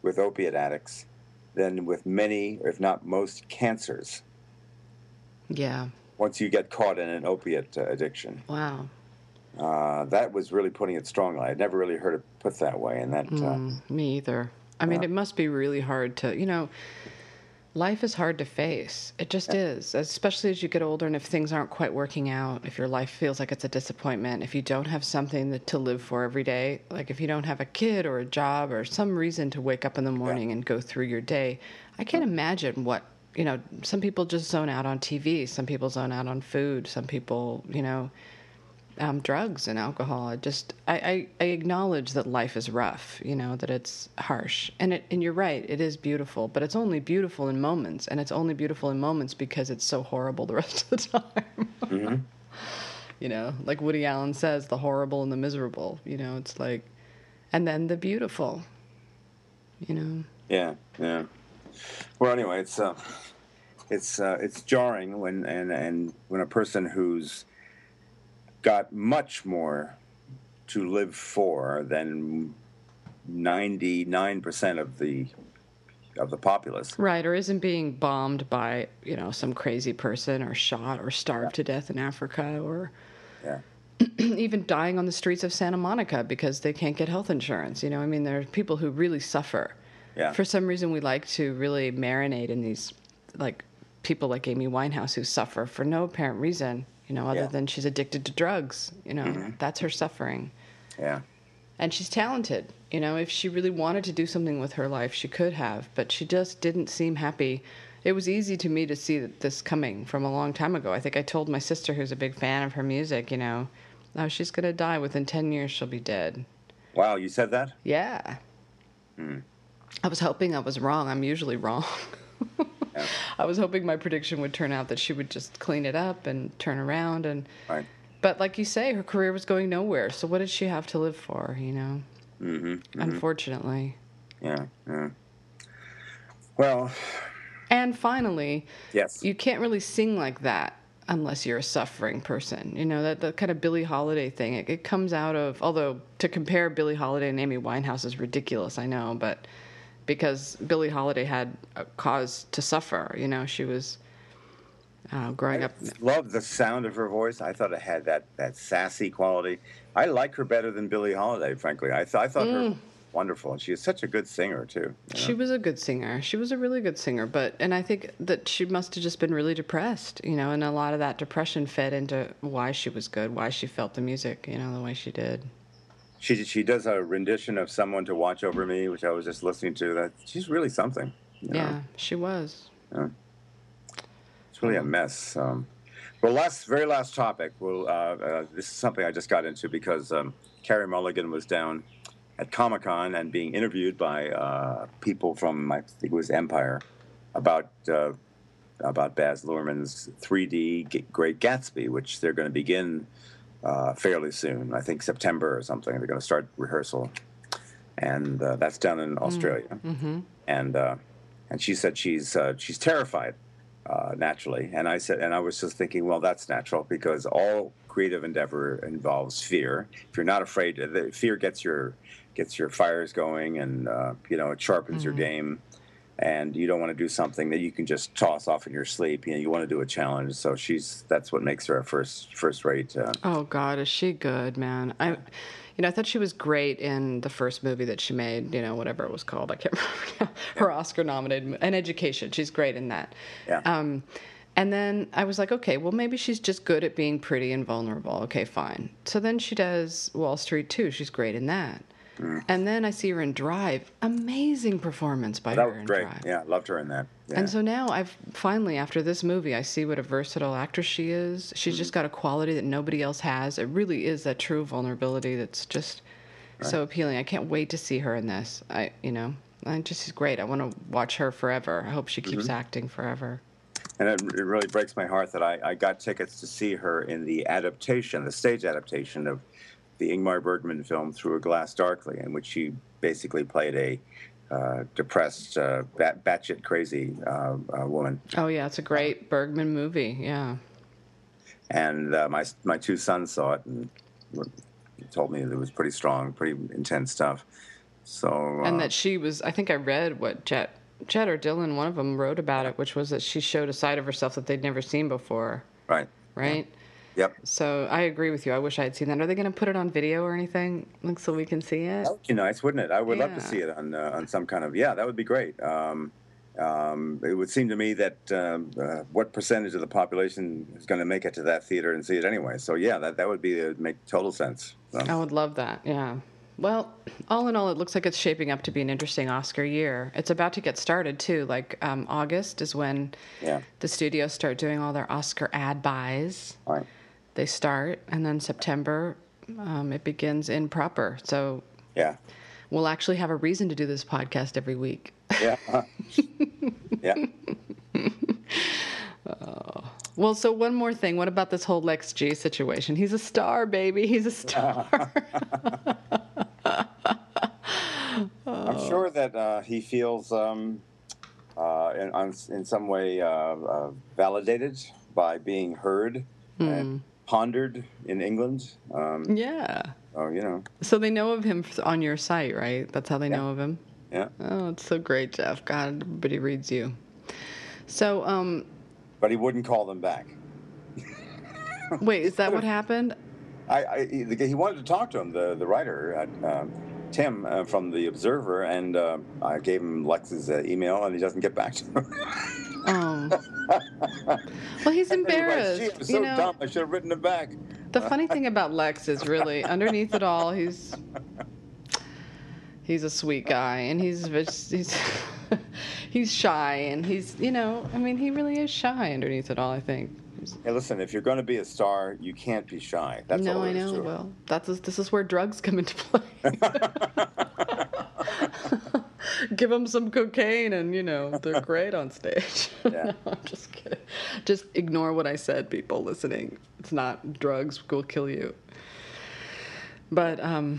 with opiate addicts than with many, if not most, cancers. Yeah. Once you get caught in an opiate addiction. Wow. Uh, that was really putting it strongly. I'd never really heard it put that way. And that. Mm, uh, me either. I mean, uh, it must be really hard to, you know, life is hard to face. It just is, especially as you get older and if things aren't quite working out, if your life feels like it's a disappointment, if you don't have something that, to live for every day, like if you don't have a kid or a job or some reason to wake up in the morning yeah. and go through your day, I can't imagine what, you know, some people just zone out on T V. Some people zone out on food. Some people, you know... Um, drugs and alcohol. I just I, I, I acknowledge that life is rough, you know, that it's harsh. And it and you're right, it is beautiful, but it's only beautiful in moments, and it's only beautiful in moments because it's so horrible the rest of the time. Mm-hmm. You know, like Woody Allen says, the horrible and the miserable, you know, it's like, and then the beautiful, you know. Yeah, yeah. Well, anyway, it's uh, it's uh, it's jarring when and, and when a person who's got much more to live for than ninety-nine percent of the of the populace. Right, or isn't being bombed by, you know, some crazy person or shot or starved yeah. to death in Africa or yeah. even dying on the streets of Santa Monica because they can't get health insurance. You know, I mean, there are people who really suffer. Yeah. For some reason, we like to really marinate in these, like, people like Amy Winehouse who suffer for no apparent reason. You know, other yeah. than she's addicted to drugs, you know, mm-hmm. that's her suffering. Yeah. And she's talented. You know, if she really wanted to do something with her life, she could have, but she just didn't seem happy. It was easy to me to see this coming from a long time ago. I think I told my sister, who's a big fan of her music, you know, oh, she's going to die. Within ten years, she'll be dead. Wow, you said that? Yeah. Mm. I was hoping I was wrong. I'm usually wrong. Yeah. I was hoping my prediction would turn out that she would just clean it up and turn around. And right. But like you say, her career was going nowhere. So what did she have to live for, you know? Mm-hmm, mm-hmm. Unfortunately. Yeah, yeah. Well. And finally, yes. you can't really sing like that unless you're a suffering person. You know, that, that kind of Billie Holiday thing. It, it comes out of, although to compare Billie Holiday and Amy Winehouse is ridiculous, I know, but... because Billie Holiday had a cause to suffer. You know, she was uh, growing I up. I love the sound of her voice. I thought it had that, that sassy quality. I like her better than Billie Holiday, frankly. I, th- I thought mm. her wonderful. And she was such a good singer, too. You know? She was a good singer. She was a really good singer. But and I think that she must have just been really depressed, you know, and a lot of that depression fed into why she was good, why she felt the music, you know, the way she did. She she does a rendition of Someone to Watch Over Me, which I was just listening to. That she's really something. You know? Yeah, she was. Yeah. It's really a mess. Um, well, last very last topic. Well, uh, uh, this is something I just got into because um, Carey Mulligan was down at Comic-Con and being interviewed by uh, people from I think it was Empire about uh, about Baz Luhrmann's three D Great Gatsby, which they're going to begin. Uh, fairly soon, I think September or something. They're going to start rehearsal, and uh, that's down in Australia. Mm-hmm. And uh, and she said she's uh, she's terrified, uh, naturally. And I said, and I was just thinking, well, that's natural because all creative endeavor involves fear. If you're not afraid, the fear gets your gets your fires going, and uh, you know it sharpens mm-hmm. your game. And you don't want to do something that you can just toss off in your sleep. You know, you want to do a challenge. So she's that's what makes her a first first rate. Uh, oh God, is she good, man? I, you know, I thought she was great in the first movie that she made. You know, whatever it was called, I can't remember. Her yeah. Oscar nominated and Education. She's great in that. Yeah. Um, and then I was like, okay, well maybe she's just good at being pretty and vulnerable. Okay, fine. So then she does Wall Street too. She's great in that. Mm. And then I see her in Drive. Amazing performance by that her in great. Drive. Yeah, loved her in that. Yeah. And so now I've finally, after this movie, I see what a versatile actress she is. She's mm. just got a quality that nobody else has. It really is that true vulnerability that's just right. so appealing. I can't wait to see her in this. I, you know, I just she's great. I want to watch her forever. I hope she keeps mm-hmm. acting forever. And it, it really breaks my heart that I, I got tickets to see her in the adaptation, the stage adaptation of the Ingmar Bergman film Through a Glass Darkly, in which she basically played a uh, depressed, uh, bat- batshit crazy uh, uh, woman. Oh, yeah, it's a great Bergman movie, yeah. And uh, my my two sons saw it and were, told me that it was pretty strong, pretty intense stuff. So, uh, and that she was, I think I read what Jet Jed or Dylan, one of them, wrote about it, which was that she showed a side of herself that they'd never seen before. Right. Right? Yeah. Yep. So I agree with you. I wish I had seen that. Are they going to put it on video or anything, like, so we can see it? That would be nice, wouldn't it? I would yeah. love to see it on uh, on some kind of, yeah, that would be great. Um, um, it would seem to me that um, uh, what percentage of the population is going to make it to that theater and see it anyway. So, yeah, that, that would be uh, make total sense. So. I would love that, yeah. Well, all in all, it looks like it's shaping up to be an interesting Oscar year. It's about to get started, too. Like, um, August is when yeah. the studios start doing all their Oscar ad buys. Right. They start, and then September, um, it begins in proper. So yeah, we'll actually have a reason to do this podcast every week. Yeah. Uh, yeah. Oh. Well, so one more thing. What about this whole Lex G situation? He's a star, baby. He's a star. I'm sure that uh, he feels um, uh, in, on, in some way uh, uh, validated by being heard mm. and pondered in England. Um, yeah. Oh, you know. So they know of him on your site, right? That's how they yeah. know of him? Yeah. Oh, it's so great, Jeff. God, everybody reads you. So... Um, but he wouldn't call them back. Wait, is that what happened? I, I he wanted to talk to him, the the writer, uh, Tim uh, from the Observer, and uh, I gave him Lex's uh, email, and he doesn't get back to him. Oh, well, he's embarrassed. He was so you know, dumb. I should have written him back. The funny thing about Lex is really underneath it all, he's he's a sweet guy, and he's he's. He's shy, and he's, you know, I mean, he really is shy underneath it all, I think. Hey, listen, if you're going to be a star, you can't be shy. That's no, all I know, Will. That's, this is where drugs come into play. Give them some cocaine, and, you know, they're great on stage. Yeah. No, I'm just kidding. Just ignore what I said, people listening. It's not drugs will kill you. But, um...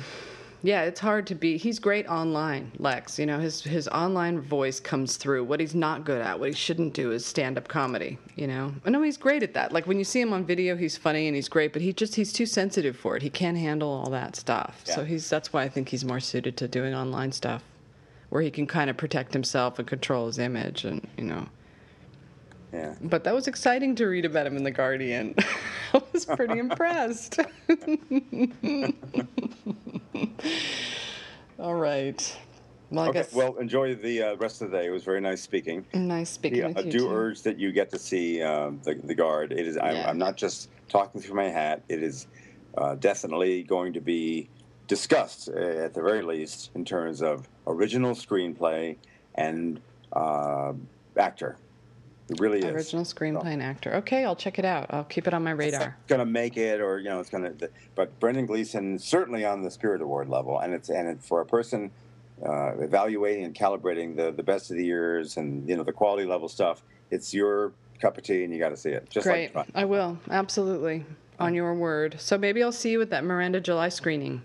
yeah, it's hard to be. He's great online, Lex. You know, his his online voice comes through. What he's not good at, what he shouldn't do, is stand-up comedy, you know. I know he's great at that. Like, when you see him on video, he's funny and he's great, but he just he's too sensitive for it. He can't handle all that stuff. Yeah. So he's that's why I think he's more suited to doing online stuff, where he can kind of protect himself and control his image and, you know. Yeah. But that was exciting to read about him in The Guardian. I was pretty impressed. All right. Well, I okay. guess... well, enjoy the uh, rest of the day. It was very nice speaking. Nice speaking yeah, with I you, I do too. urge that you get to see uh, the, the Guard. It is. I'm, yeah. I'm not just talking through my hat. It is uh, definitely going to be discussed, uh, at the very least, in terms of original screenplay and uh, actor. It really original is. Original screenplay so. and actor. Okay, I'll check it out. I'll keep it on my radar. It's not going to make it, or, you know, it's going to... But Brendan Gleeson, certainly on the Spirit Award level, and it's and it, for a person uh, evaluating and calibrating the, the best of the years and, you know, the quality level stuff, it's your cup of tea, and you got to see it. Just Great. Like I will. Absolutely. On your word. So maybe I'll see you at that Miranda July screening.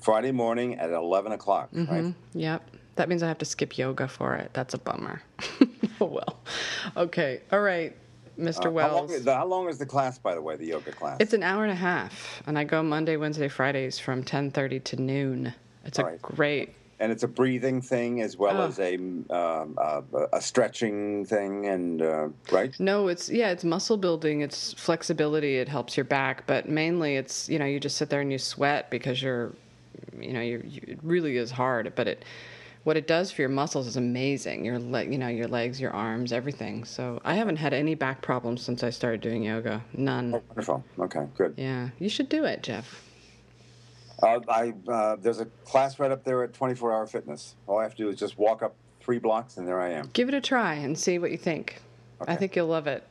Friday morning at eleven o'clock, mm-hmm. right? Yep. That means I have to skip yoga for it. That's a bummer. Oh, well. Okay. All right, Mister Uh, Wells. How long, is the, how long is the class, by the way, the yoga class? It's an hour and a half, and I go Monday, Wednesday, Fridays from ten thirty to noon. It's All a right. great... And it's a breathing thing as well oh. as a um, uh, a stretching thing, and uh, right? No, it's, yeah, it's muscle building. It's flexibility. It helps your back, but mainly it's, you know, you just sit there and you sweat because you're, you know, you're, you, it really is hard, but it... What it does for your muscles is amazing. Your le- you know, your legs, your arms, everything. So I haven't had any back problems since I started doing yoga. None. Oh, wonderful. Okay, good. Yeah, you should do it, Jeff. Uh, I uh, there's a class right up there at twenty-four hour fitness. All I have to do is just walk up three blocks, and there I am. Give it a try and see what you think. Okay. I think you'll love it.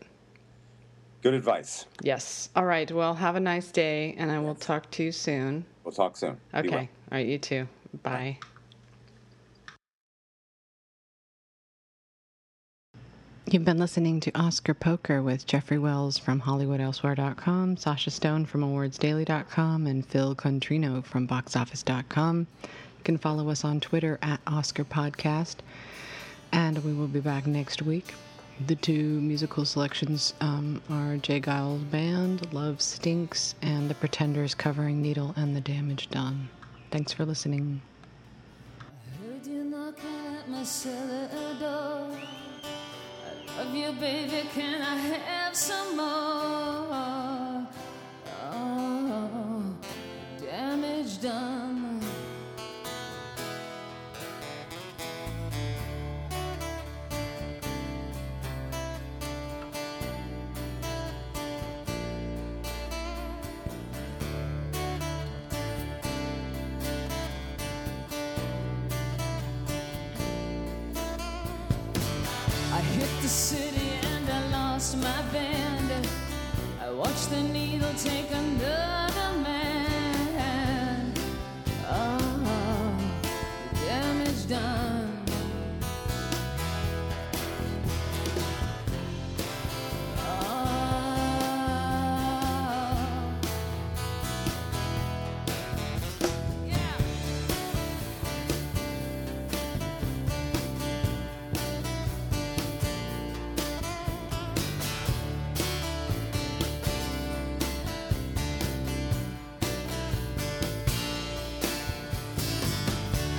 Good advice. Yes. All right. Well, have a nice day, and I will talk to you soon. We'll talk soon. Okay. Well. All right. You too. Bye. Bye. You've been listening to Oscar Poker with Jeffrey Wells from Hollywood Elsewhere dot com, Sasha Stone from Awards Daily dot com, and Phil Contrino from Box Office dot com. You can follow us on Twitter at Oscar Podcast, and we will be back next week. The two musical selections um, are Jay Giles' band, Love Stinks, and The Pretenders covering Needle and the Damage Done. Thanks for listening. I heard you knock at my the cellar door. I love you, baby, can I have some more? Oh, damage done. City and I lost my band. I watched the needle take another man. Oh, the damage done. Oh, yeah.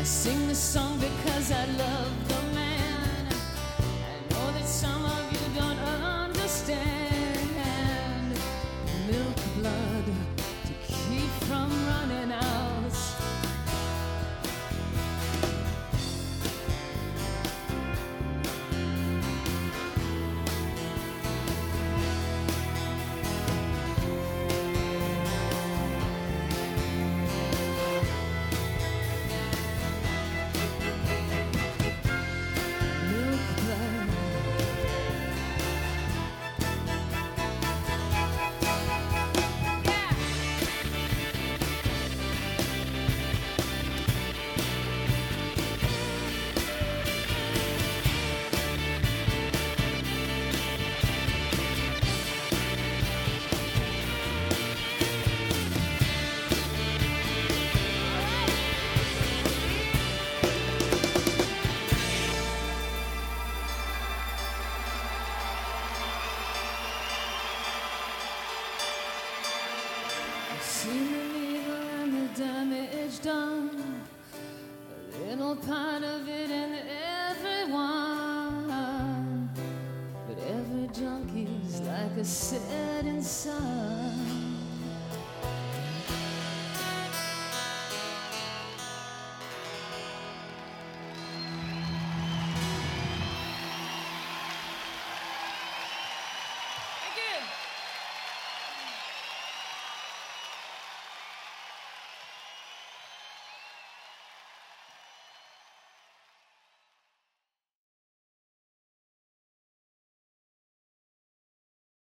Sing this song because I love the man. I know that some of you don't understand. Milk blood to keep from running out. Sad and sad.